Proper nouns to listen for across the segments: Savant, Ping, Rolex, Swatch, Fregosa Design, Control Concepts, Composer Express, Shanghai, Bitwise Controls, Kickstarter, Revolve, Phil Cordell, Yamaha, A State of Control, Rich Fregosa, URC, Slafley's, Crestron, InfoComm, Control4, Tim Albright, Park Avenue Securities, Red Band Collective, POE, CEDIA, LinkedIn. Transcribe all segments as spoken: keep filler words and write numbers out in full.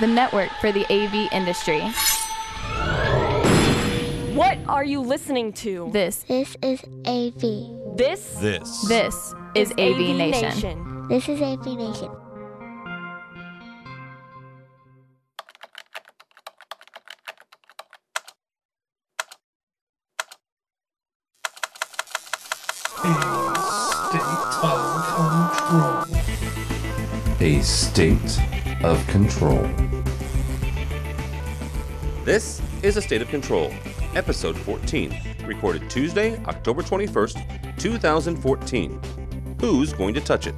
the network for the A V industry. What are you listening to? This. This is A V. This. This. This is A V Nation. This is A V Nation. A State of Control. This is A State of Control, Episode fourteen, recorded Tuesday, October twenty-first, two thousand fourteen. Who's going to touch it?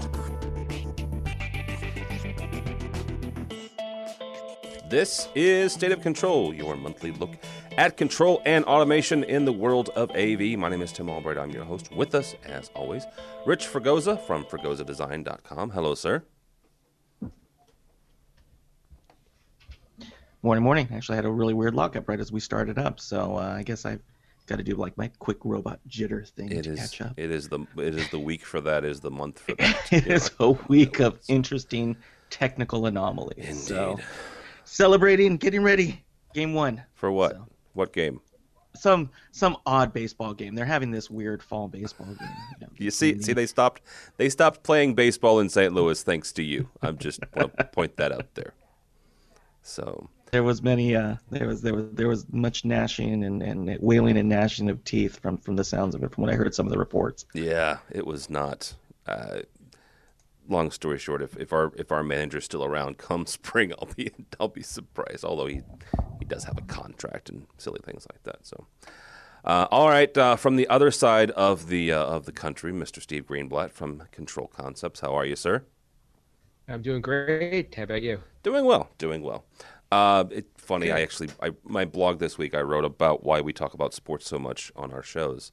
This is State of Control, your monthly look at control and automation in the world of A V. My name is Tim Albright. I'm your host. With us, as always, Rich Fregosa from Fregosa Design dot com. Hello, sir. Morning, morning. Actually, I had a really weird lockup right as we started up, so uh, I guess I've got to do like my quick robot jitter thing it to is, catch up. It is the it is the week for that. Is the month for that. it you is know, a week of interesting technical anomalies. Indeed. So, celebrating, getting ready. Game one. For what? So, what game? Some some odd baseball game. They're having this weird fall baseball game. You know, you see, see, they stopped they stopped playing baseball in Saint Louis thanks to you. I'm just want to point that out there. So. There was many. Uh, there was there was there was much gnashing and, and wailing and gnashing of teeth from, from the sounds of it. From what I heard, some of the reports. Yeah, it was not. Uh, long story short, if, if our if our manager's still around come spring, I'll be I'll be surprised. Although he he does have a contract and silly things like that. So, uh, all right. Uh, from the other side of the uh, of the country, Mister Steve Greenblatt from Control Concepts. How are you, sir? I'm doing great. How about you? Doing well. Doing well. Uh, it's funny, yeah. I actually, I, my blog this week, I wrote about why we talk about sports so much on our shows.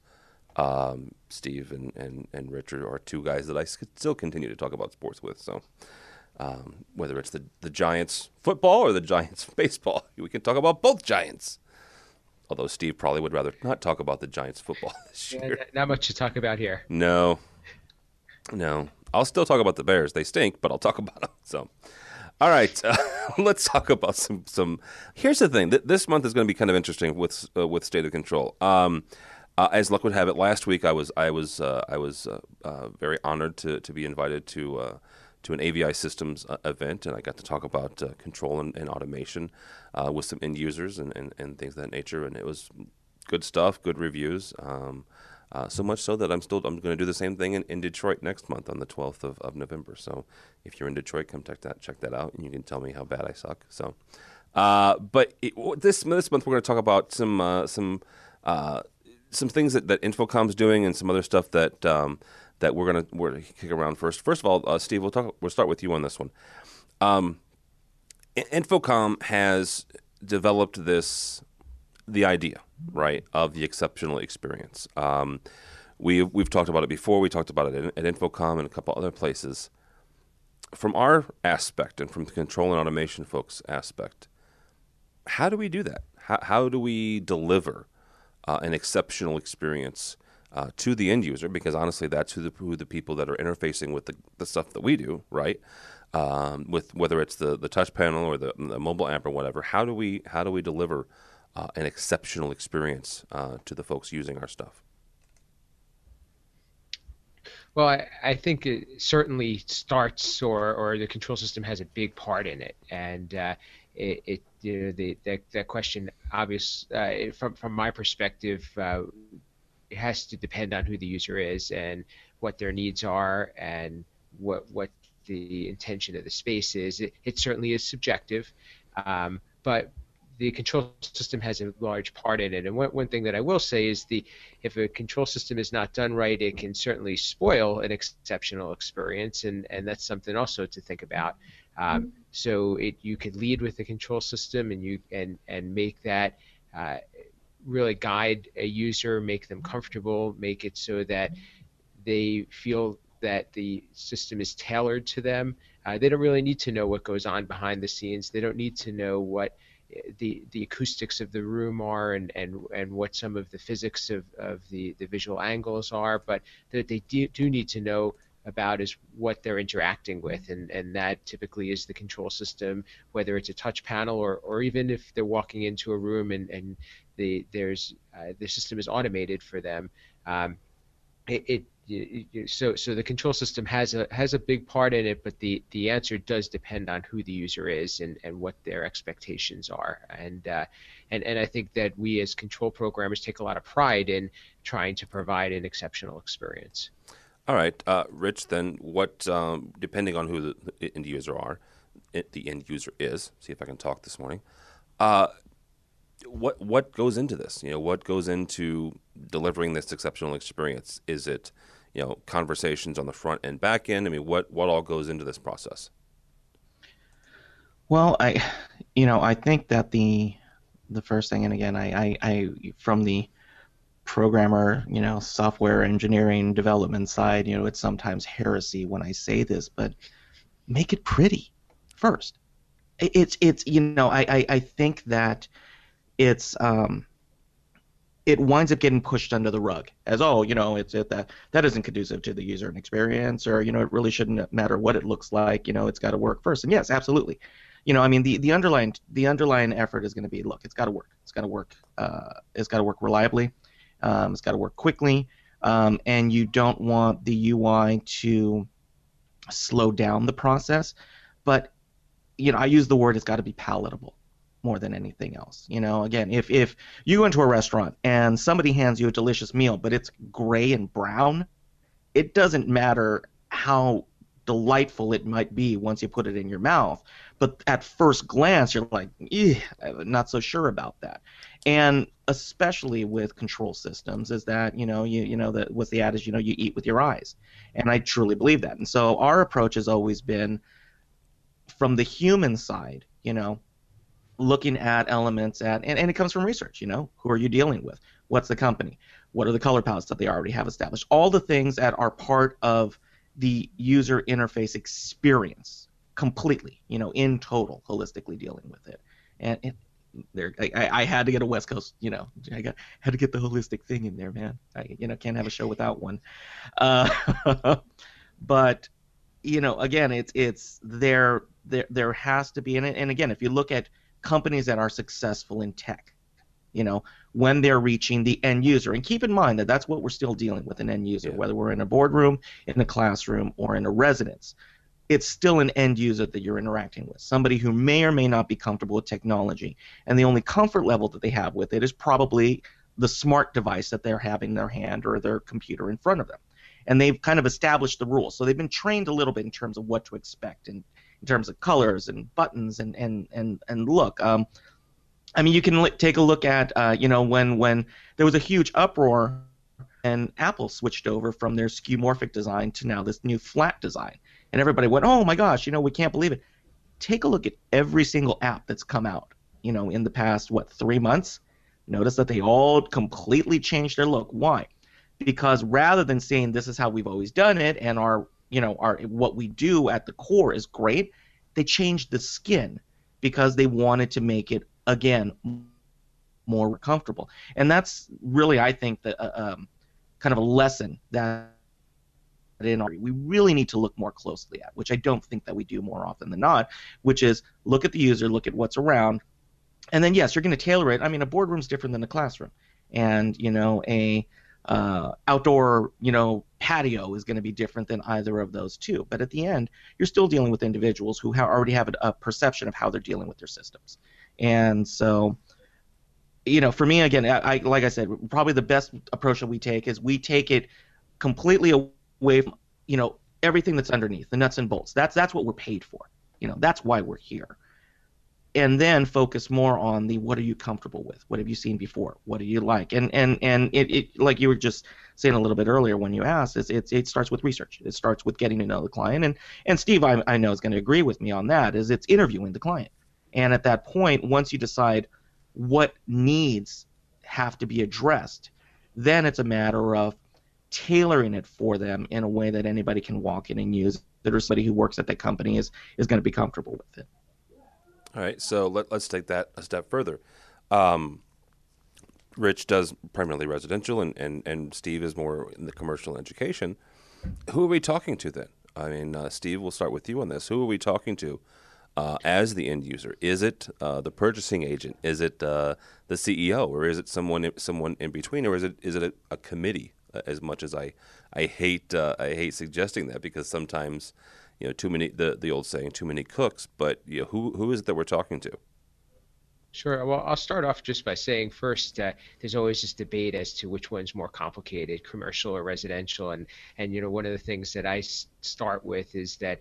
Um, Steve and, and, and Richard are two guys that I still continue to talk about sports with. So um, whether it's the, the Giants football or the Giants baseball, we can talk about both Giants. Although Steve probably would rather not talk about the Giants football this year. Yeah, not much to talk about here. No, no. I'll still talk about the Bears. They stink, but I'll talk about them. So. All right, uh, let's talk about some, some. Here's the thing. Th- this month is going to be kind of interesting with uh, with State of Control. Um, uh, as luck would have it, last week I was I was uh, I was uh, uh, very honored to to be invited to uh, to an A V I Systems uh, event, and I got to talk about uh, control and, and automation uh, with some end users and, and, and things of that nature. And it was good stuff, good reviews. Um, Uh, so much so that I'm still I'm going to do the same thing in, in Detroit next month on the twelfth of, of November. So if you're in Detroit, come check that check that out, and you can tell me how bad I suck. So, uh, but it, this this month we're going to talk about some uh, some uh, some things that, that InfoComm's doing and some other stuff that um, that we're going to we're gonna kick around first. First of all, uh, Steve, we'll talk. We'll start with you on this one. Um, InfoComm has developed this. The idea, right, of the exceptional experience. Um, we've, we've talked about it before. We talked about it at, at InfoComm and a couple other places. From our aspect and from the control and automation folks' aspect, how do we do that? How, how do we deliver uh, an exceptional experience uh, to the end user? Because honestly, that's who the, who the people that are interfacing with the, the stuff that we do, right? Um, with whether it's the, the touch panel or the, the mobile app or whatever, how do we how do we deliver Uh, an exceptional experience uh, to the folks using our stuff? Well, I, I think it certainly starts, or, or the control system has a big part in it, and uh, it, it you know, the that that question, obvious uh, from from my perspective, uh, it has to depend on who the user is and what their needs are and what what the intention of the space is. It, it certainly is subjective, um, but. The control system has a large part in it, and one, one thing that I will say is the if a control system is not done right, it can certainly spoil an exceptional experience, and, and that's something also to think about. Um, so it you could lead with the control system, and you and and make that uh, really guide a user, make them comfortable, make it so that they feel that the system is tailored to them. Uh, they don't really need to know what goes on behind the scenes. They don't need to know what the the acoustics of the room are and and and what some of the physics of of the the visual angles are, but that they do, do need to know about is what they're interacting with, and, and that typically is the control system, whether it's a touch panel or, or even if they're walking into a room and, and the, there's, uh, the system is automated for them. Um, it, it So, so the control system has a has a big part in it, but the the answer does depend on who the user is and, and what their expectations are, and uh, and and I think that we as control programmers take a lot of pride in trying to provide an exceptional experience. All right, uh, Rich. Then, what um, depending on who the end user are, it, the end user is. See if I can talk this morning. Uh, what what goes into this? You know, what goes into delivering this exceptional experience? Is it you know, conversations on the front and back end? I mean, what, what all goes into this process? Well, I, you know, I think that the, the first thing, and again, I, I, I from the programmer, you know, software engineering development side, you know, it's sometimes heresy when I say this, but make it pretty first. It, it's, it's, you know, I, I, I think that it's, um, it winds up getting pushed under the rug as, oh, you know, it's it, that that isn't conducive to the user experience, or, you know, it really shouldn't matter what it looks like, you know, it's got to work first. And yes, absolutely. You know, I mean, the, the underlying the underlying effort is going to be, look, it's got to work. It's got to work. Uh, it's got to work reliably. Um, it's got to work quickly. Um, and you don't want the U I to slow down the process. But, you know, I use the word, it's got to be palatable more than anything else. You know, again, if, if you go into a restaurant and somebody hands you a delicious meal, but it's gray and brown, it doesn't matter how delightful it might be once you put it in your mouth. But at first glance, you're like, eh, not so sure about that. And especially with control systems, is that, you know, you, you know, the, what's the adage, you know, you eat with your eyes. And I truly believe that. And so our approach has always been from the human side, you know, looking at elements at, and, and it comes from research, you know, who are you dealing with? What's the company? What are the color palettes that they already have established? All the things that are part of the user interface experience completely, you know, in total, holistically dealing with it. And, and there, I, I had to get a West Coast, you know, I got, had to get the holistic thing in there, man. I, you know, can't have a show without one. Uh, but, you know, again, it's, it's there, there, there has to be, and, and again, if you look at companies that are successful in tech, you know, when they're reaching the end user. And keep in mind that that's what we're still dealing with, an end user, yeah. Whether we're in a boardroom, in a classroom, or in a residence. It's still an end user that you're interacting with, somebody who may or may not be comfortable with technology. And the only comfort level that they have with it is probably the smart device that they're having in their hand or their computer in front of them. And they've kind of established the rules. So they've been trained a little bit in terms of what to expect and in terms of colors and buttons and and and and look. Um, I mean, you can li- take a look at uh, you know when when there was a huge uproar and Apple switched over from their skeuomorphic design to now this new flat design, and everybody went, oh my gosh, you know, we can't believe it. Take a look at every single app that's come out, you know, in the past what three months. Notice that they all completely changed their look. Why? Because rather than saying this is how we've always done it and our you know, our, what we do at the core is great, they changed the skin because they wanted to make it, again, more comfortable. And that's really, I think, the uh, um, kind of a lesson that in our, we really need to look more closely at, which I don't think that we do more often than not, which is look at the user, look at what's around, and then, yes, you're going to tailor it. I mean, a boardroom's different than a classroom. And, you know, a... Uh, outdoor, you know, patio is going to be different than either of those two. But at the end, you're still dealing with individuals who ha- already have a, a perception of how they're dealing with their systems. And so, you know, for me, again, I, I like I said, probably the best approach that we take is we take it completely away from, you know, everything that's underneath, the nuts and bolts. That's that's what we're paid for. You know, that's why we're here. And then focus more on the what are you comfortable with? What have you seen before? What do you like? And and and it, it like you were just saying a little bit earlier when you asked, is it it starts with research. It starts with getting to know the client. And and Steve, I I know is going to agree with me on that. Is it's interviewing the client. And at that point, once you decide what needs have to be addressed, then it's a matter of tailoring it for them in a way that anybody can walk in and use, that or somebody who works at that company is is going to be comfortable with it. All right, so let, let's take that a step further. Um, Rich does primarily residential, and, and, and Steve is more in the commercial education. Who are we talking to then? I mean, uh, Steve, we'll start with you on this. Who are we talking to uh, as the end user? Is it uh, the purchasing agent? Is it uh, the C E O, or is it someone someone in between, or is it is it a, a committee? As much as I, I hate uh, I hate suggesting that, because sometimes, you know, too many the, the old saying, too many cooks. But you know, who who is it that we're talking to? Sure. Well, I'll start off just by saying first, uh, there's always this debate as to which one's more complicated, commercial or residential. And, and you know, one of the things that I s- start with is that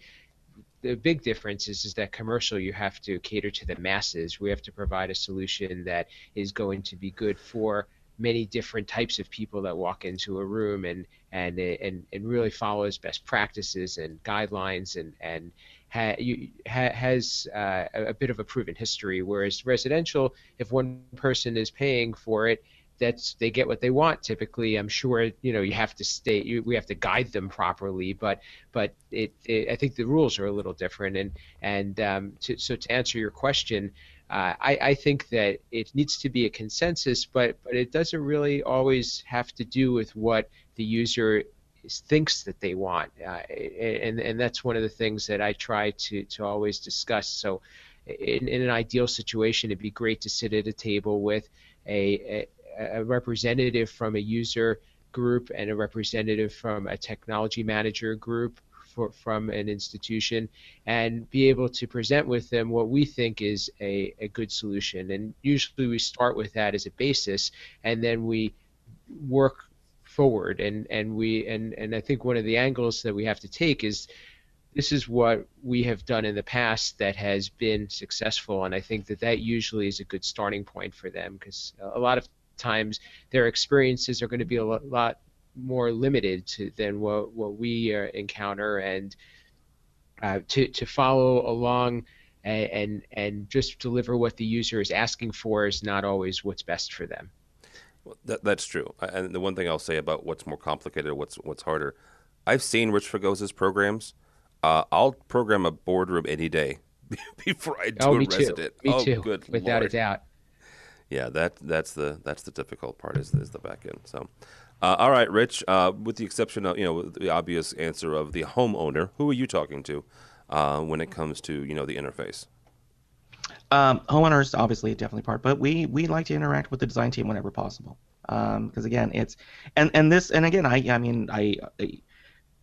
the big difference is, is that commercial, you have to cater to the masses. We have to provide a solution that is going to be good for many different types of people that walk into a room, and and and, and really follows best practices and guidelines, and and ha, you, ha, has uh, a bit of a proven history. Whereas residential, if one person is paying for it, that's they get what they want. Typically, I'm sure you know you have to stay. You, we have to guide them properly, but but it, it I think the rules are a little different. And and um, to, so to answer your question. Uh, I, I think that it needs to be a consensus, but, but it doesn't really always have to do with what the user is, thinks that they want. Uh, and, and that's one of the things that I try to, to always discuss. So in, in an ideal situation, it'd be great to sit at a table with a, a, a representative from a user group and a representative from a technology manager group from an institution, and be able to present with them what we think is a, a good solution. And usually we start with that as a basis, and then we work forward. And, and we and, and I think one of the angles that we have to take is this is what we have done in the past that has been successful, and I think that that usually is a good starting point for them, because a lot of times their experiences are going to be a lot more limited to than what what we uh, encounter, and uh, to to follow along and, and and just deliver what the user is asking for is not always what's best for them. Well, that, that's true. And the one thing I'll say about what's more complicated, what's what's harder, I've seen Rich Fregosa's programs. Uh, I'll program a boardroom any day before I do oh, me a resident. Too. Me oh, too. Good Without Lord. a doubt. Yeah, that that's the that's the difficult part is is the back end. So. Uh, all right, Rich, uh, with the exception of, you know, the obvious answer of the homeowner, who are you talking to uh, when it comes to, you know, the interface? Um, homeowners, obviously, definitely part, but we, we like to interact with the design team whenever possible. Um, because, again, it's, and, and this, and again, I, I mean, I, I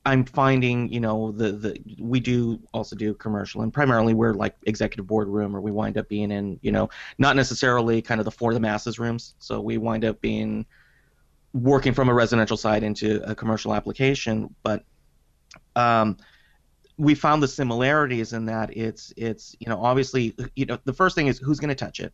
I'm finding, you know, the, the we do also do commercial, and primarily we're like executive boardroom, or we wind up being in, you know, not necessarily kind of the for the masses rooms. So we wind up being working from a residential side into a commercial application, but um, we found the similarities in that it's it's you know obviously you know the first thing is who's going to touch it,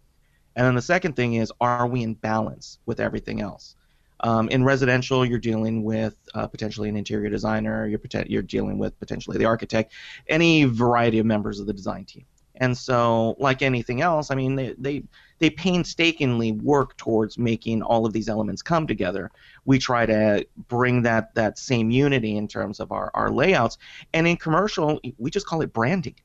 and then the second thing is, are we in balance with everything else? Um, in residential, you're dealing with uh, potentially an interior designer, you're poten- you're dealing with potentially the architect, any variety of members of the design team. And so, like anything else, I mean, they, they they painstakingly work towards making all of these elements come together. We try to bring that that same unity in terms of our, our layouts. And in commercial, we just call it branding.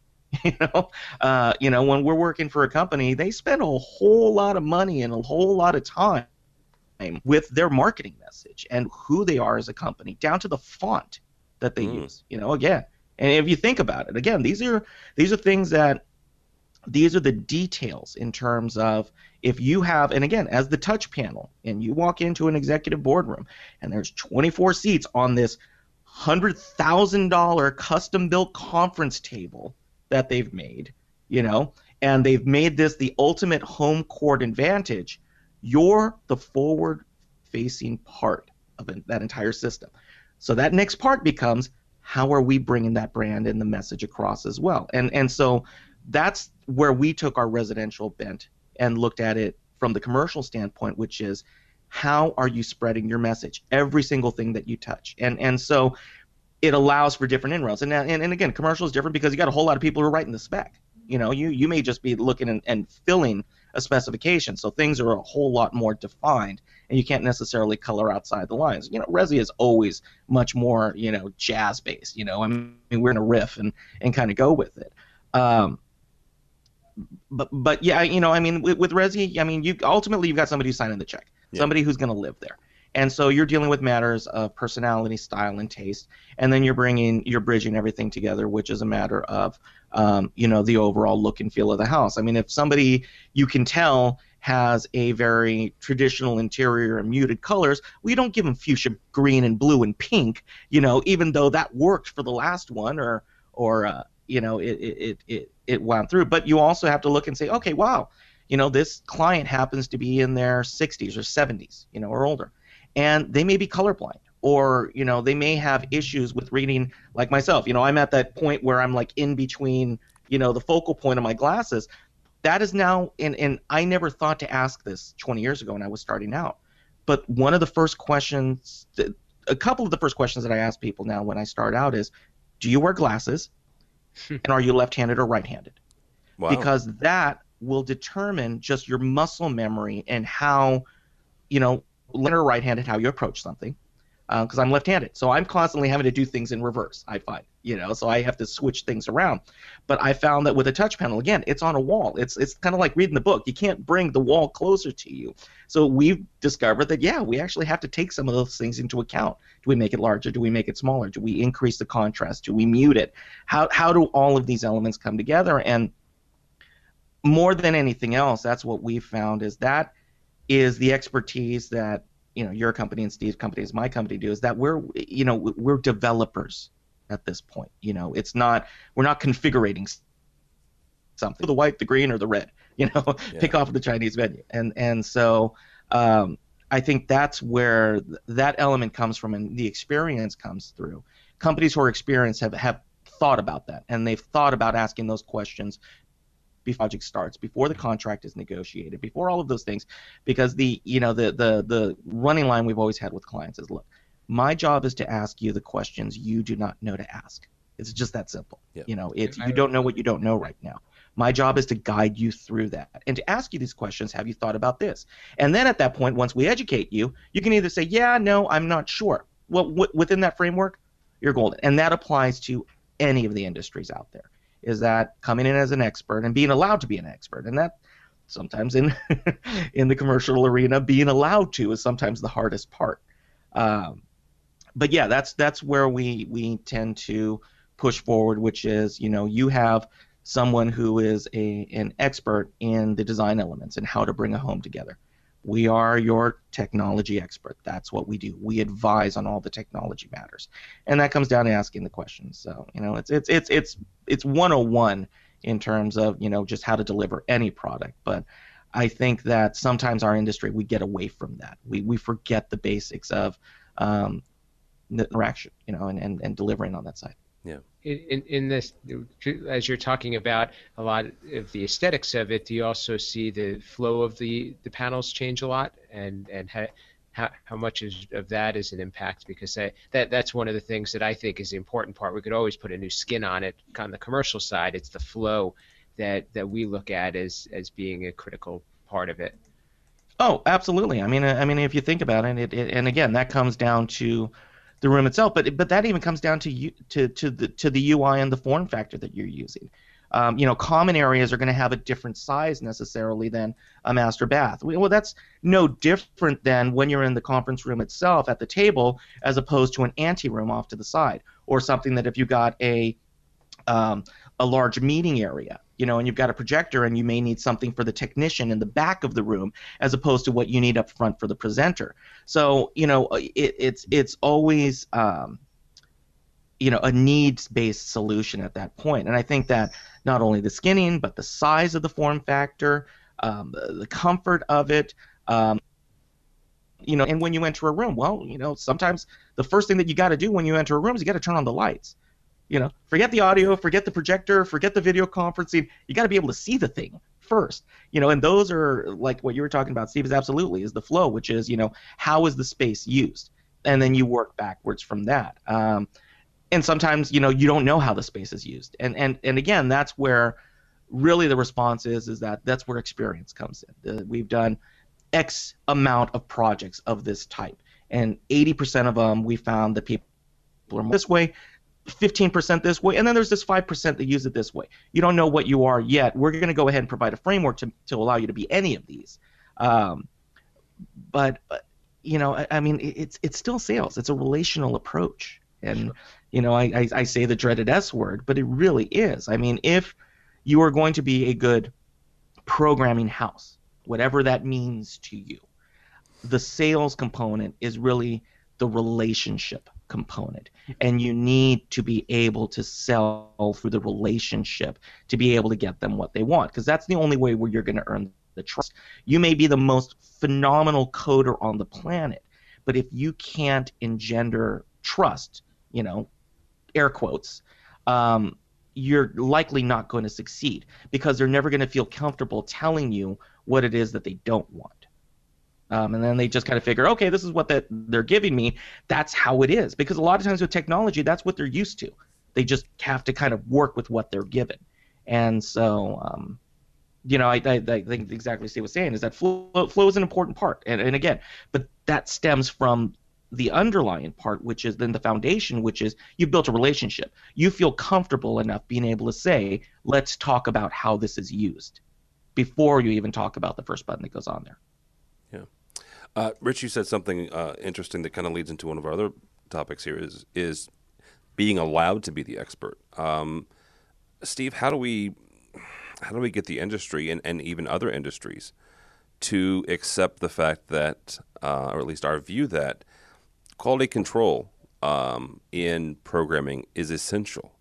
You know, uh, you know, when we're working for a company, they spend a whole lot of money and a whole lot of time with their marketing message and who they are as a company, down to the font that they mm. use. You know, again, and if you think about it, again, these are these are things that. These are the details in terms of if you have, and again, as the touch panel, and you walk into an executive boardroom, and there's twenty-four seats on this one hundred thousand dollars custom-built conference table that they've made, you know, and they've made this the ultimate home court advantage, you're the forward-facing part of that entire system. So that next part becomes, how are we bringing that brand and the message across as well? And and so that's where we took our residential bent and looked at it from the commercial standpoint, which is, how are you spreading your message? Every single thing that you touch. And and so it allows for different inroads. And and, and again, commercial is different because you got a whole lot of people who are writing the spec. You know, you, you may just be looking and, and filling a specification. So things are a whole lot more defined, and you can't necessarily color outside the lines. You know, Resi is always much more, you know, jazz-based. You know, I mean, we're in a riff and, and kind of go with it. Um, But but yeah, you know, I mean, with, with Resi, I mean, you ultimately you've got somebody who's signing the check, yeah. somebody who's going to live there, And so you're dealing with matters of personality, style, and taste, and then you're bringing, you're bridging everything together, which is a matter of, um, you know, the overall look and feel of the house. I mean, if somebody you can tell has a very traditional interior and muted colors, we don't give them fuchsia green and blue and pink, you know, even though that worked for the last one, or, or uh, you know, it it it it wound through. But you also have to look and say, okay, wow, you know, this client happens to be in their sixties or seventies, you know, or older, and they may be colorblind, or, you know, they may have issues with reading, like myself. You know, I'm at that point where I'm like in between, you know, the focal point of my glasses. That is now, and, and I never thought to ask this twenty years ago when I was starting out, but one of the first questions, a couple of the first questions that I ask people now when I start out is, do you wear glasses, and are you left-handed or right-handed? Wow. Because that will determine just your muscle memory and how, you know, left or right-handed, how you approach something. Because uh, I'm left-handed, so I'm constantly having to do things in reverse, I find, you know, so I have to switch things around. But I found that with a touch panel, again, it's on a wall. It's it's kind of like reading the book. You can't bring the wall closer to you. So we've discovered that, yeah, we actually have to take some of those things into account. Do we make it larger? Do we make it smaller? Do we increase the contrast? Do we mute it? How how do all of these elements come together? And more than anything else, that's what we've found, is that is the expertise that, you know, your company and Steve's company is my company do, is that we're, you know, we're developers at this point. You know, it's not, we're not configuring something, the white, the green, or the red, you know, yeah. Pick off the Chinese menu. And, and so um, I think that's where th that element comes from, and the experience comes through. Companies who are experienced have, have thought about that, and they've thought about asking those questions before the project starts, before the contract is negotiated, before all of those things, because the you know the the the running line we've always had with clients is, look, my job is to ask you the questions you do not know to ask. It's just that simple. Yep. You know, it's you don't know what you don't know right now. My job is to guide you through that and to ask you these questions. Have you thought about this? And then at that point, once we educate you, you can either say, yeah, no, I'm not sure. Well, w within that framework, you're golden, and that applies to any of the industries out there. Is that coming in as an expert and being allowed to be an expert, and that sometimes in in the commercial arena, being allowed to is sometimes the hardest part. Um, but yeah, that's that's where we we tend to push forward, which is, you know, you have someone who is a an expert in the design elements and how to bring a home together. We are your technology expert. That's what we do. We advise on all the technology matters, and that comes down to asking the questions. So, you know, it's it's it's it's it's one oh one in terms of, you know, just how to deliver any product. But I think that sometimes our industry, we get away from that. We we forget the basics of um, the interaction, you know, and, and and delivering on that side. Yeah. In in this, as you're talking about a lot of the aesthetics of it, do you also see the flow of the the panels change a lot, and and how how, how much is, of that is an impact? Because I, that that's one of the things that I think is the important part. We could always put a new skin on it on the commercial side. It's the flow that that we look at as as being a critical part of it. Oh, absolutely. I mean, I mean, if you think about it, it, it and again, that comes down to the room itself, but but that even comes down to you to to the to the U I and the form factor that you're using. Um, you know, common areas are going to have a different size necessarily than a master bath. Well, that's no different than when you're in the conference room itself at the table, as opposed to an ante room off to the side, or something that if you got a um, a large meeting area, you know, and you've got a projector, and you may need something for the technician in the back of the room, as opposed to what you need up front for the presenter. So, you know, it, it's it's always, um, you know, a needs-based solution at that point. And I think that not only the skinning, but the size of the form factor, um, the, the comfort of it, um, you know, and when you enter a room, well, you know, sometimes the first thing that you got to do when you enter a room is you got to turn on the lights. You know, forget the audio, forget the projector, forget the video conferencing. You got to be able to see the thing first. You know, and those are like what you were talking about, Steve, is absolutely is the flow, which is, you know, how is the space used, and then you work backwards from that. Um, and sometimes, you know, you don't know how the space is used, and and and again, that's where really the response is is that that's where experience comes in. Uh, we've done X amount of projects of this type, and eighty percent of them we found that people are more this way, fifteen percent this way, and then there's this five percent that use it this way. You don't know what you are yet. We're going to go ahead and provide a framework to, to allow you to be any of these. Um, but, but, you know, I, I mean, it's it's still sales. It's a relational approach, and sure. you know, I, I I say the dreaded S word, but it really is. I mean, if you are going to be a good programming house, whatever that means to you, the sales component is really the relationship component, and you need to be able to sell through the relationship to be able to get them what they want, because that's the only way where you're going to earn the trust. You may be the most phenomenal coder on the planet, but if you can't engender trust, you know, air quotes, um, you're likely not going to succeed, because they're never going to feel comfortable telling you what it is that they don't want. Um, and then they just kind of figure, okay, this is what that they're giving me. That's how it is. Because a lot of times with technology, that's what they're used to. They just have to kind of work with what they're given. And so, um, you know, I, I, I think exactly Steve was saying is that flow, flow is an important part. And, and again, but that stems from the underlying part, which is then the foundation, which is you built a relationship. You feel comfortable enough being able to say, let's talk about how this is used before you even talk about the first button that goes on there. Uh, Rich, you said something uh, interesting that kind of leads into one of our other topics here is is being allowed to be the expert. Um, Steve, how do we how do we get the industry and, and even other industries to accept the fact that, uh, or at least our view that, quality control um, in programming is essential?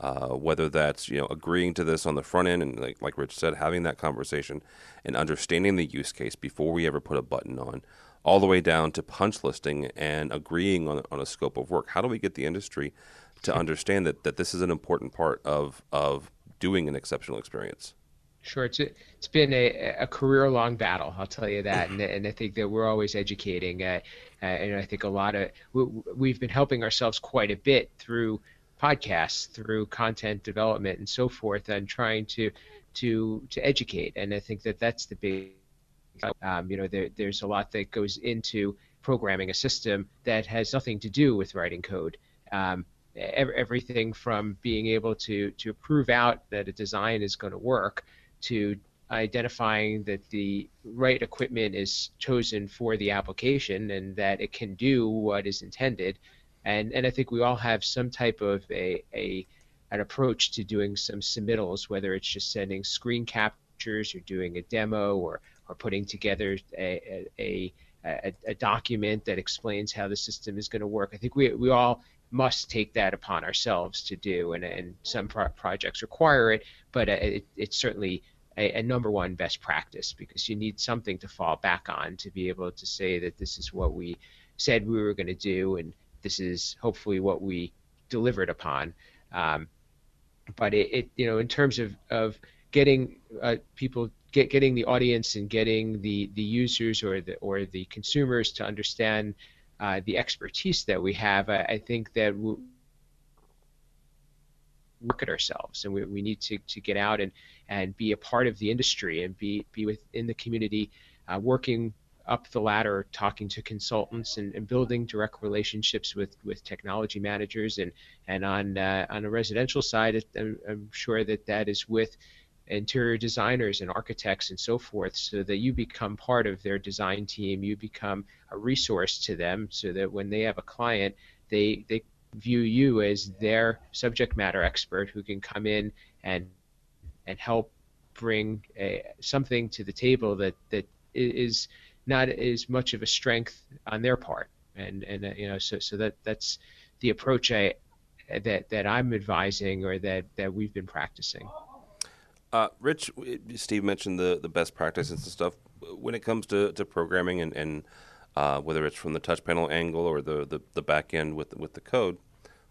Uh, whether that's you know agreeing to this on the front end and like, like Rich said, having that conversation and understanding the use case before we ever put a button on, all the way down to punch listing and agreeing on, on a scope of work. How do we get the industry to understand that, that this is an important part of of doing an exceptional experience? Sure. It's, a, it's been a, a career-long battle, I'll tell you that, and, and I think that we're always educating. Uh, uh, and I think a lot of we, we've been helping ourselves quite a bit through podcasts, through content development and so forth, and trying to to to educate. And I think that that's the big um, you know there, there's a lot that goes into programming a system that has nothing to do with writing code. Um, ev- everything from being able to to prove out that a design is going to work, to identifying that the right equipment is chosen for the application and that it can do what is intended. And and I think we all have some type of a, a an approach to doing some submittals, whether it's just sending screen captures or doing a demo or or putting together a a, a, a document that explains how the system is going to work. I think we we all must take that upon ourselves to do, and and some pro- projects require it, but it, it's certainly a, a number one best practice, because you need something to fall back on to be able to say that this is what we said we were going to do, and this is hopefully what we delivered upon. Um, but it, it, you know, in terms of, of getting uh, people, get, getting the audience and getting the, the users or the or the consumers to understand uh, the expertise that we have, I, I think that we work at ourselves, and we, we need to, to get out and, and be a part of the industry and be, be within the community, uh, working up the ladder, talking to consultants and, and building direct relationships with, with technology managers, and and on uh, on a residential side, I'm, I'm sure that that is with interior designers and architects and so forth, so that you become part of their design team, you become a resource to them, so that when they have a client, they they view you as their subject matter expert who can come in and and help bring a, something to the table that that is not as much of a strength on their part, and and uh, you know, so so that that's the approach I that that I'm advising, or that that we've been practicing. Uh, Rich, Steve mentioned the the best practices and stuff when it comes to, to programming, and and uh, whether it's from the touch panel angle or the the, the back end with with the code.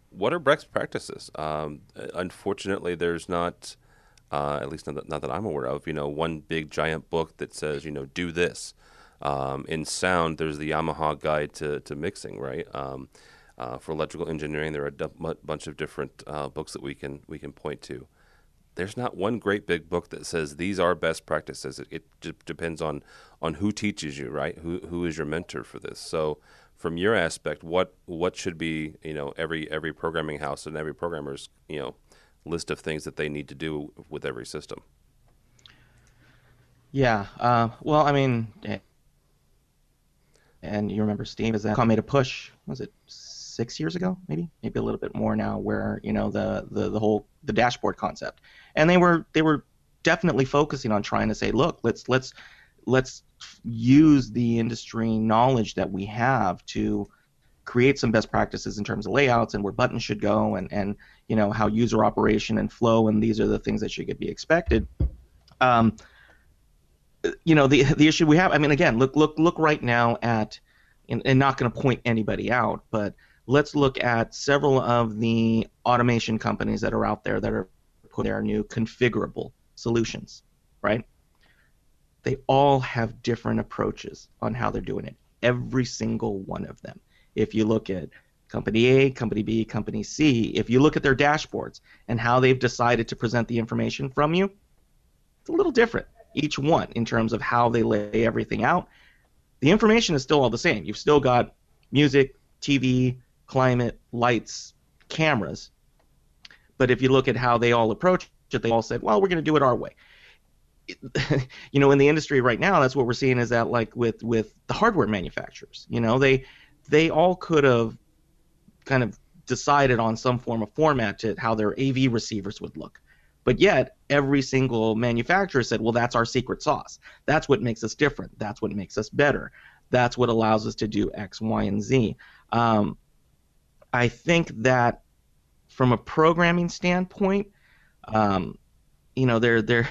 What are best practices? Um, unfortunately, there's not, uh, at least not that, not that I'm aware of, you know, one big giant book that says, you know, do this. Um, in sound, there's the Yamaha guide to, to mixing, right? Um, uh, for electrical engineering, there are a d- bunch of different uh, books that we can we can point to. There's not one great big book that says these are best practices. It, it d- depends on on who teaches you, right? Who who is your mentor for this? So, from your aspect, what what should be you know every every programming house and every programmer's you know list of things that they need to do with every system? Yeah. Uh, well, I mean. Eh. and you remember Steve, is that Com made a push, was it six years ago, maybe, maybe a little bit more now, where, you know, the, the, the whole, the dashboard concept. And they were, they were definitely focusing on trying to say, look, let's, let's, let's use the industry knowledge that we have to create some best practices in terms of layouts and where buttons should go and, and, you know, how user operation and flow, and these are the things that should be expected. Um, you know, the, the issue we have, I mean, again, look, look, look right now at, and, and not going to point anybody out, but let's look at several of the automation companies that are out there that are putting their new configurable solutions, right? They all have different approaches on how they're doing it, every single one of them. If you look at Company A, Company B, Company C, if you look at their dashboards and how they've decided to present the information from you, it's a little different, each one, in terms of how they lay everything out. The information is still all the same. You've still got music, T V, climate, lights, cameras. But if you look at how they all approach it, they all said, well, we're going to do it our way. You know, in the industry right now, that's what we're seeing, is that, like, with, with the hardware manufacturers, you know, they, they all could have kind of decided on some form of format to how their A V receivers would look. But yet, every single manufacturer said, well, that's our secret sauce. That's what makes us different. That's what makes us better. That's what allows us to do X, Y, and Z. Um, I think that from a programming standpoint, um, you know, they're, they're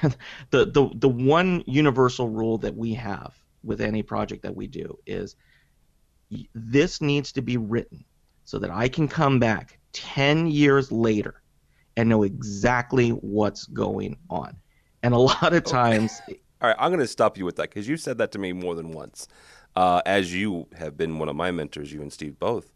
the, the, the one universal rule that we have with any project that we do is this needs to be written so that I can come back ten years later and know exactly what's going on. And a lot of times... Okay. All right, I'm going to stop you with that, because you said that to me more than once. Uh, as you have been one of my mentors, you and Steve both.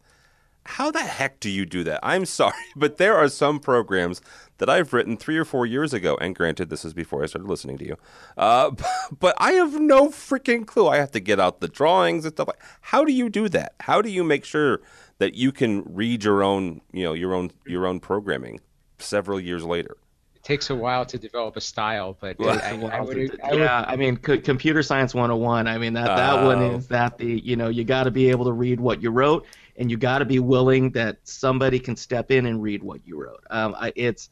How the heck do you do that? I'm sorry, but there are some programs that I've written three or four years ago, and granted, this is before I started listening to you, uh, but I have no freaking clue. I have to get out the drawings and stuff. How do you do that? How do you make sure that you can read your own, you know, your own, your own programming several years later? Takes a while to develop a style, but well, I, I, I would, I would, yeah, I mean, c computer science one oh one, I mean, that, uh, that one is that the, you know, you got to be able to read what you wrote, and you got to be willing that somebody can step in and read what you wrote. Um, I, it's,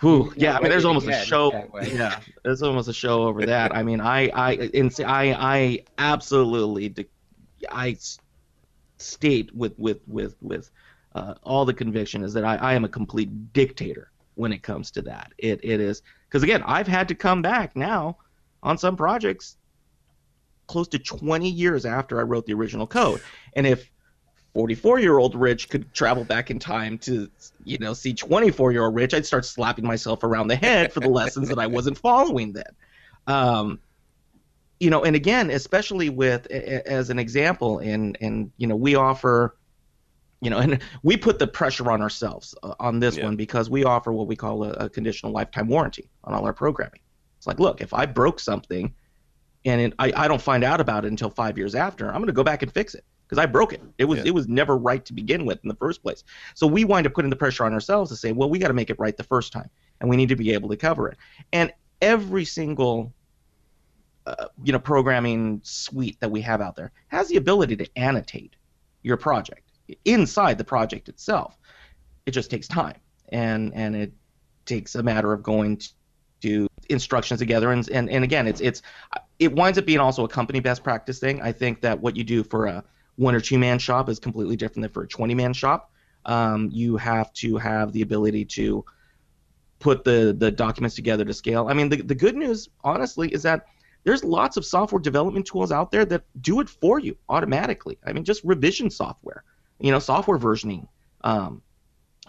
whew, yeah, I mean, there's almost a show, yeah, there's almost a show over that. I mean, I, I, in, I, I absolutely, de I state with, with, with, with uh, all the conviction is that I, I am a complete dictator when it comes to that. It it is, because again, I've had to come back now on some projects close to twenty years after I wrote the original code. And if forty-four-year-old Rich could travel back in time to, you know, see twenty-four-year-old Rich, I'd start slapping myself around the head for the lessons that I wasn't following then. Um, you know, and again, especially with, as an example, and and you know, we offer. You know, and we put the pressure on ourselves uh, on this yeah. one, because we offer what we call a, a conditional lifetime warranty on all our programming. It's like, look, if I broke something and it, I, I don't find out about it until five years after, I'm going to go back and fix it, because I broke it. It was, yeah. it was never right to begin with in the first place. So we wind up putting the pressure on ourselves to say, well, we got to make it right the first time, and we need to be able to cover it. And every single uh, you know, programming suite that we have out there has the ability to annotate your project inside the project itself. It just takes time, and and it takes a matter of going to do instructions together, and and, and again, it's it's it winds up being also a company best practice thing. I think that what you do for a one or two man shop is completely different than for a twenty man shop. Um, you have to have the ability to put the the documents together to scale. I mean, the, the good news, honestly, is that there's lots of software development tools out there that do it for you automatically. I mean, just revision software. You know, software versioning um,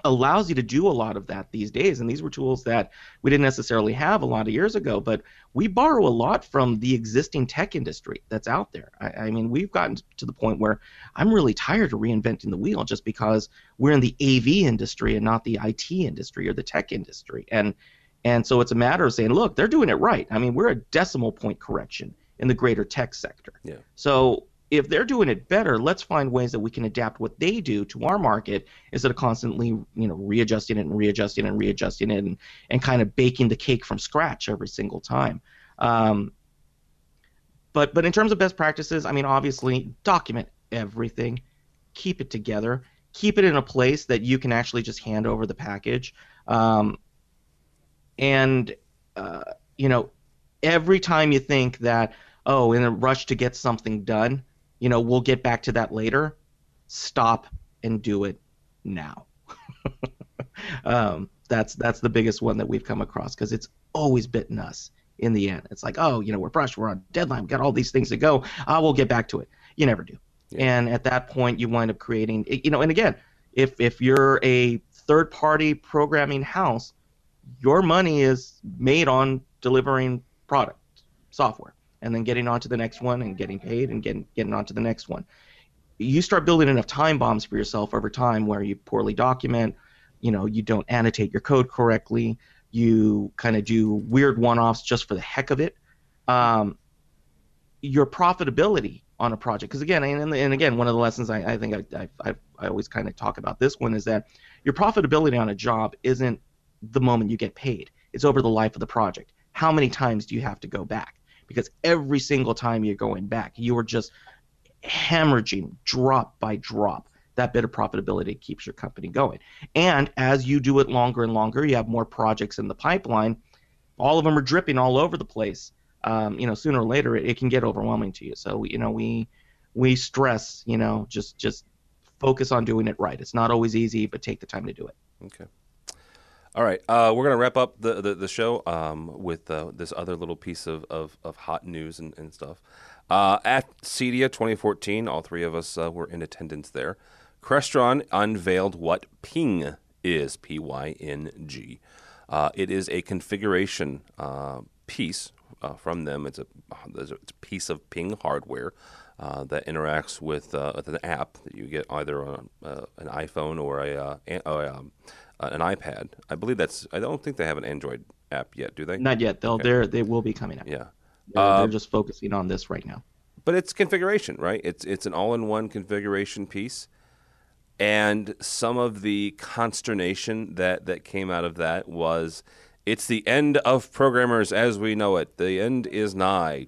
allows you to do a lot of that these days, and these were tools that we didn't necessarily have a lot of years ago, but we borrow a lot from the existing tech industry that's out there. I, I mean, we've gotten to the point where I'm really tired of reinventing the wheel, just because we're in the A V industry and not the I T industry or the tech industry, and and so it's a matter of saying, look, they're doing it right. I mean, we're a decimal point correction in the greater tech sector. Yeah. So if they're doing it better, let's find ways that we can adapt what they do to our market, instead of constantly, you know, readjusting it and readjusting and readjusting it and, and kind of baking the cake from scratch every single time. Um, But but in terms of best practices, I mean, obviously, document everything. Keep it together. Keep it in a place that you can actually just hand over the package. Um, and, uh, you know, every time you think that, oh, in a rush to get something done, you know, we'll get back to that later, stop and do it now. um, that's that's the biggest one that we've come across, because it's always bitten us in the end. It's like, oh, you know, we're rushed, we're on deadline, we've got all these things to go, ah, we'll get back to it. You never do. Yeah. And at that point, you wind up creating, you know, and again, if if you're a third-party programming house, your money is made on delivering product, software, and then getting on to the next one and getting paid and getting, getting on to the next one. You start building enough time bombs for yourself over time where you poorly document, you know, you don't annotate your code correctly, you kind of do weird one-offs just for the heck of it. Um, your profitability on a project, because again, and, and again, one of the lessons I, I think I, I, I always kind of talk about this one is that your profitability on a job isn't the moment you get paid. It's over the life of the project. How many times do you have to go back? Because every single time you're going back, you are just hemorrhaging drop by drop. That bit of profitability keeps your company going. And as you do it longer and longer, you have more projects in the pipeline. All of them are dripping all over the place. Um, you know, sooner or later, it, it can get overwhelming to you. So, you know, we we stress, you know, just just focus on doing it right. It's not always easy, but take the time to do it. Okay. All right, uh, we're going to wrap up the, the, the show um, with uh, this other little piece of, of, of hot news and, and stuff. Uh, at C E D I A twenty fourteen, all three of us uh, were in attendance there. Crestron unveiled what Ping is, P Y N G. Uh, it is a configuration uh, piece uh, from them. It's a, it's a piece of Ping hardware uh, that interacts with, uh, with an app that you get either on uh, an iPhone or a... Uh, a um, Uh, an iPad. I believe that's... I don't think they have an Android app yet, do they? Not yet. They'll, okay. They're, they will be coming out. Yeah. They're, uh, they're just focusing on this right now. But it's configuration, right? It's it's an all-in-one configuration piece. And some of the consternation that, that came out of that was, it's the end of programmers as we know it. The end is nigh.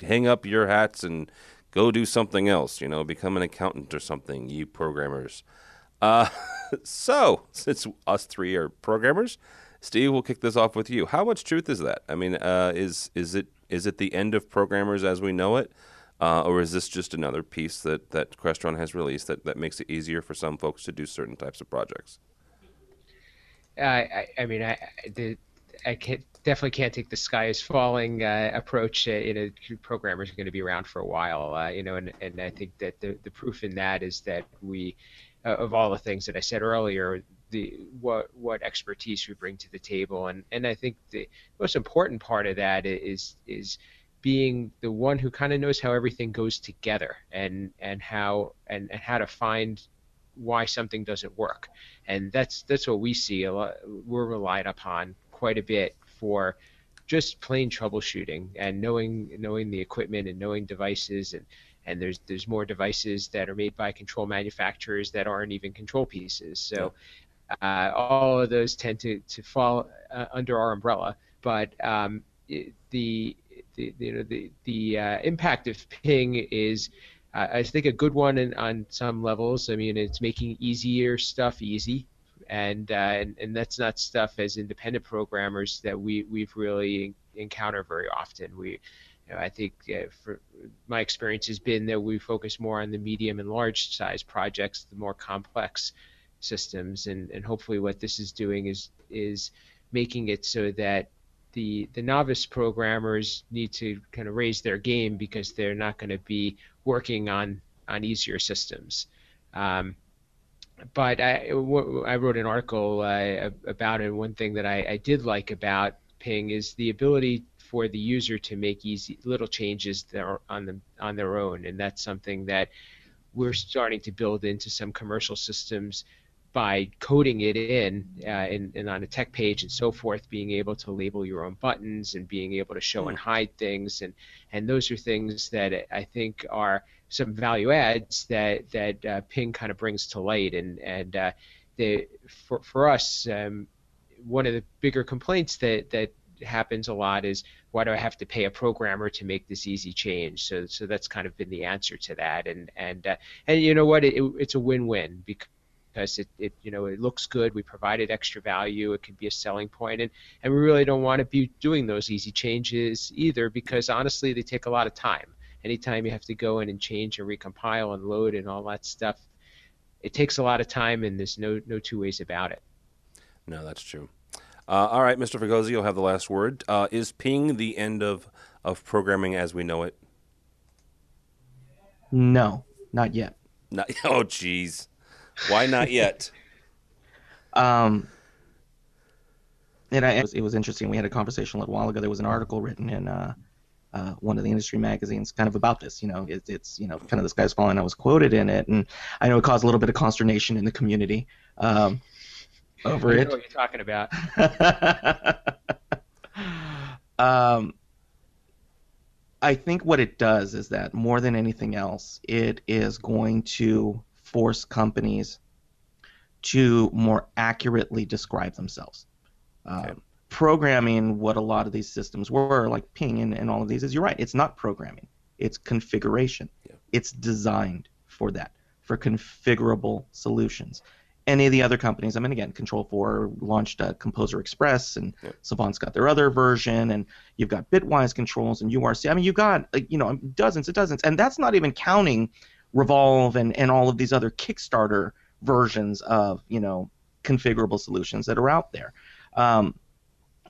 Hang up your hats and go do something else. You know, become an accountant or something, you programmers. Uh, so, since us three are programmers, Steve, we'll kick this off with you. How much truth is that? I mean, uh, is is it is it the end of programmers as we know it, uh, or is this just another piece that, that Crestron has released that, that makes it easier for some folks to do certain types of projects? Uh, I, I mean, I the, I can't, definitely can't take the sky is falling uh, approach. Uh, you know, programmers are going to be around for a while. Uh, you know, and, and I think that the the proof in that is that we. Uh, of all the things that I said earlier, the what what expertise we bring to the table, and and I think the most important part of that is is being the one who kind of knows how everything goes together, and and how and, and how to find why something doesn't work, and that's that's what we see a lot. We're relied upon quite a bit for just plain troubleshooting and knowing knowing the equipment and knowing devices and. And there's there's more devices that are made by control manufacturers that aren't even control pieces. So uh, all of those tend to to fall uh, under our umbrella. But um, it, the, the you know the the uh, impact of Ping is uh, I think a good one in, on some levels. I mean, it's making easier stuff easy, and uh, and, and that's not stuff as independent programmers that we we've really encounter very often. We You know, I think uh, for my experience has been that we focus more on the medium and large size projects, the more complex systems, and, and hopefully what this is doing is is making it so that the the novice programmers need to kind of raise their game because they're not going to be working on on easier systems. Um, but I, w- I wrote an article uh, about it. One thing that I, I did like about Ping is the ability for the user to make easy little changes that are on the on their own, and that's something that we're starting to build into some commercial systems by coding it in uh, and, and on a tech page and so forth, being able to label your own buttons and being able to show mm. and hide things, and and those are things that I think are some value adds that that uh, Ping kind of brings to light, and and uh, the for for us um, one of the bigger complaints that that happens a lot is, why do I have to pay a programmer to make this easy change? So, so that's kind of been the answer to that. And and uh, and you know what? It, it, it's a win-win because it, it you know it looks good. We provided extra value. It could be a selling point. And and we really don't want to be doing those easy changes either, because honestly, they take a lot of time. Anytime you have to go in and change and recompile and load and all that stuff, it takes a lot of time, and there's no no two ways about it. No, that's true. Uh, all right, Mister Fregosa, you'll have the last word. Uh, is Ping the end of, of programming as we know it? No, not yet. Not, oh, geez. Why not yet? um, and I, it, was, it was interesting. We had a conversation a little while ago. There was an article written in uh, uh, one of the industry magazines kind of about this. You know, it, it's, you know, kind of the sky's falling. I was quoted in it, and I know it caused a little bit of consternation in the community. Um Over it. I know what you're talking about. um, I think what it does is that, more than anything else, it is going to force companies to more accurately describe themselves. Um, okay. Programming, what a lot of these systems were, like Ping and, and all of these, is you're right, it's not programming. It's configuration. Yeah. It's designed for that, for configurable solutions. Any of the other companies, I mean, again, Control four launched uh, Composer Express, and yeah. Savant's got their other version, and you've got Bitwise Controls and U R C. I mean, you've got, uh, you know, dozens and dozens, and that's not even counting Revolve and, and all of these other Kickstarter versions of, you know, configurable solutions that are out there. Um,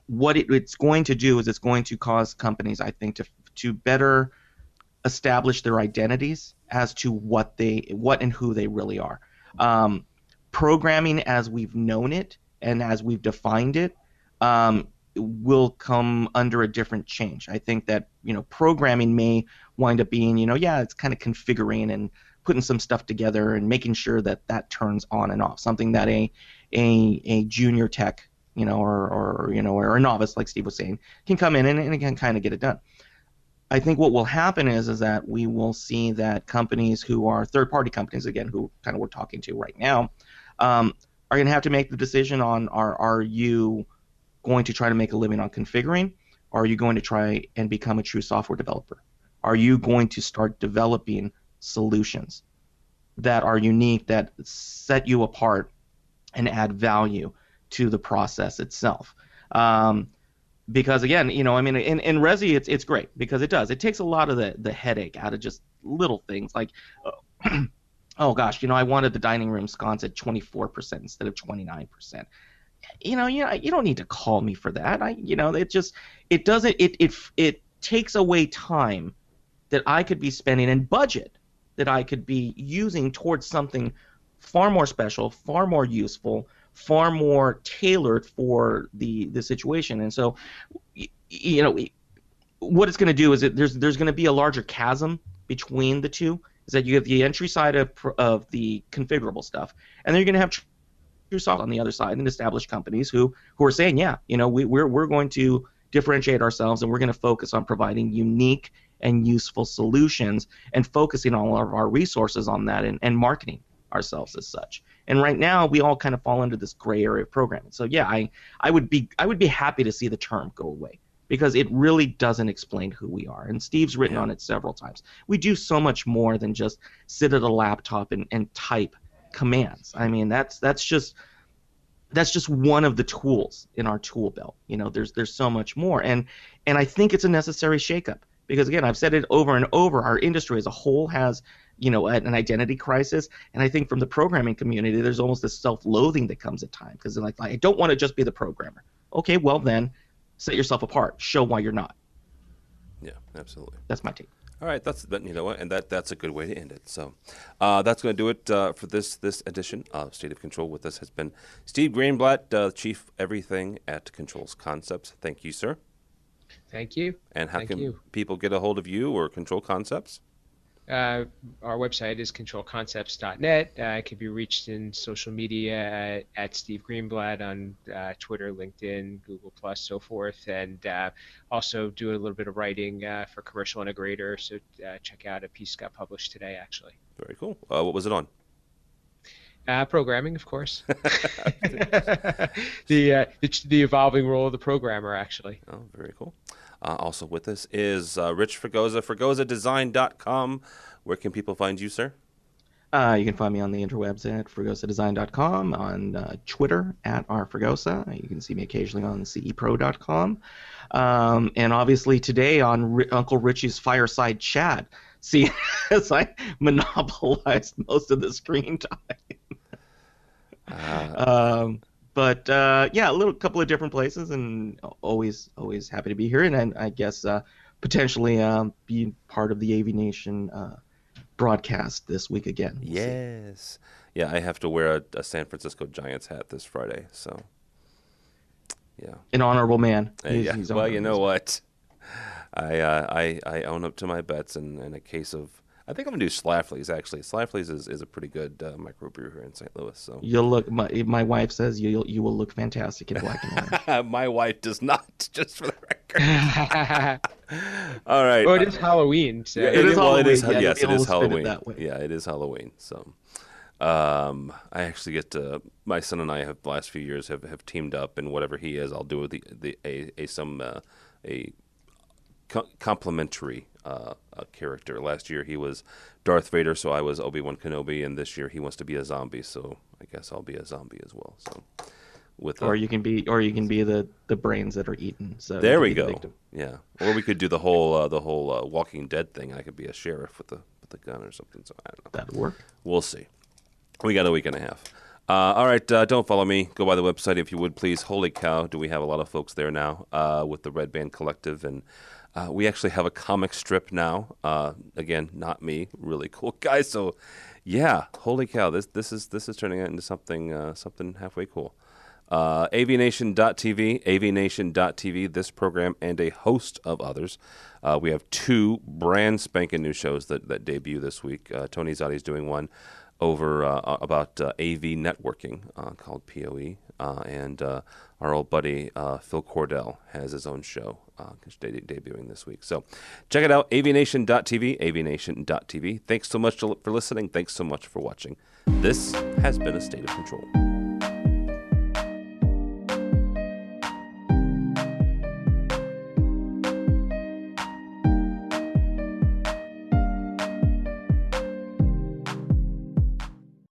what it, it's going to do is it's going to cause companies, I think, to to better establish their identities as to what they, what and who they really are. Um, Programming as we've known it and as we've defined it um, will come under a different change. I think that, you know, programming may wind up being, you know, yeah, it's kind of configuring and putting some stuff together and making sure that that turns on and off. Something that a a, a junior tech, you know, or, or you know, or a novice, like Steve was saying, can come in and, and can kind of get it done. I think what will happen is is that we will see that companies who are third-party companies, again, who kind of we're talking to right now, Um, are going to have to make the decision on are are you going to try to make a living on configuring, or are you going to try and become a true software developer? Are you going to start developing solutions that are unique, that set you apart and add value to the process itself? Um, because again, you know, I mean, in, in Resi, it's it's great because it does. It takes a lot of the, the headache out of just little things like... Uh, oh gosh, you know, I wanted the dining room sconce at twenty-four percent instead of twenty-nine percent. You know, you know, you don't need to call me for that. I, you know, it just, it doesn't, it it it takes away time that I could be spending and budget that I could be using towards something far more special, far more useful, far more tailored for the the situation. And so, you know, what it's going to do is that there's there's going to be a larger chasm between the two. Is that you have the entry side of of the configurable stuff, and then you're going to have true software on the other side, and established companies who who are saying, yeah, you know, we we're we're going to differentiate ourselves, and we're going to focus on providing unique and useful solutions, and focusing all of our resources on that, and, and marketing ourselves as such. And right now, we all kind of fall into this gray area of programming. So yeah, I I would be I would be happy to see the term go away, because it really doesn't explain who we are. And Steve's written on it several times. We do so much more than just sit at a laptop and, and type commands. I mean, that's that's just that's just one of the tools in our tool belt. You know, there's there's so much more. And and I think it's a necessary shakeup, because again, I've said it over and over, our industry as a whole has, you know, an identity crisis. And I think from the programming community, there's almost this self-loathing that comes at times, because they're like, I don't want to just be the programmer. Okay, well then, set yourself apart. Show why you're not. Yeah, absolutely. That's my take. All right, that's that, you know what, and that that's a good way to end it. So, uh, that's going to do it uh, for this this edition of State of Control. With us has been Steve Greenblatt, uh, Chief Everything at Control Concepts. Thank you, sir. Thank you. And how Thank can you. people get a hold of you or Control Concepts? Uh, our website is control concepts dot net. Uh, I can be reached in social media at, at Steve Greenblatt on uh, Twitter, LinkedIn, Google Plus, so forth, and uh, also do a little bit of writing uh, for Commercial Integrator, so uh, check out a piece got published today, actually. Very cool. Uh, what was it on? Uh, programming, of course. the, uh, the the evolving role of the programmer, actually. Oh, very cool. Uh, also with us is uh, Rich Fregosa, Fregosa Design dot com. Where can people find you, sir? Uh, you can find me on the interwebs at Fregosa Design dot com, on uh, Twitter at r fregosa. You can see me occasionally on C E pro dot com. Um, and obviously today on R- Uncle Richie's Fireside Chat, see, as I monopolized most of the screen time. uh, um, but uh, yeah, a little couple of different places, and always always happy to be here, and, and I guess uh, potentially um, be part of the A V Nation uh, broadcast this week again. We'll yes, see. Yeah, I have to wear a, a San Francisco Giants hat this Friday, so yeah, an honorable man. Uh, he's, yeah. he's well, you know what. I, uh, I I own up to my bets in, in a case of, I think I'm going to do Slafley's, actually. Slafley's is, is a pretty good uh, microbrew here in Saint Louis. So You'll look, my, my wife says you you will look fantastic in black and white. My wife does not, just for the record. All right. Well, it is Halloween. So. Yeah, it, it is well, Halloween. It is, yeah, yes, it is Halloween. It yeah, it is Halloween. So um, I actually get to, my son and I have, the last few years, have, have teamed up, and whatever he is, I'll do with the, the, a, a some, uh, a, Co- complimentary uh, uh, character. Last year he was Darth Vader, so I was Obi-Wan Kenobi, and this year he wants to be a zombie, so I guess I'll be a zombie as well. So, with or a, you can be, or you can be the, the brains that are eaten. So there we go. The yeah, or we could do the whole uh, the whole uh, Walking Dead thing. I could be a sheriff with the with the gun or something. So I don't know. That'd work. We'll see. We got a week and a half. Uh, all right, uh, don't follow me. Go by the website if you would, please. Holy cow, do we have a lot of folks there now uh, with the Red Band Collective, and uh, we actually have a comic strip now. Uh, again, not me. Really cool guy. So, yeah, holy cow, this this is this is turning out into something uh, something halfway cool. Uh, A V Nation dot T V, A V Nation dot T V, this program and a host of others. Uh, we have two brand spanking new shows that, that debut this week. Uh, Tony Zotti's doing one over uh, about uh, A V networking uh, called P O E, uh, and uh, our old buddy uh, Phil Cordell has his own show uh, de- debuting this week. So check it out, A V Nation dot T V, A V Nation dot T V. Thanks so much for listening. Thanks so much for watching. This has been A State of Control.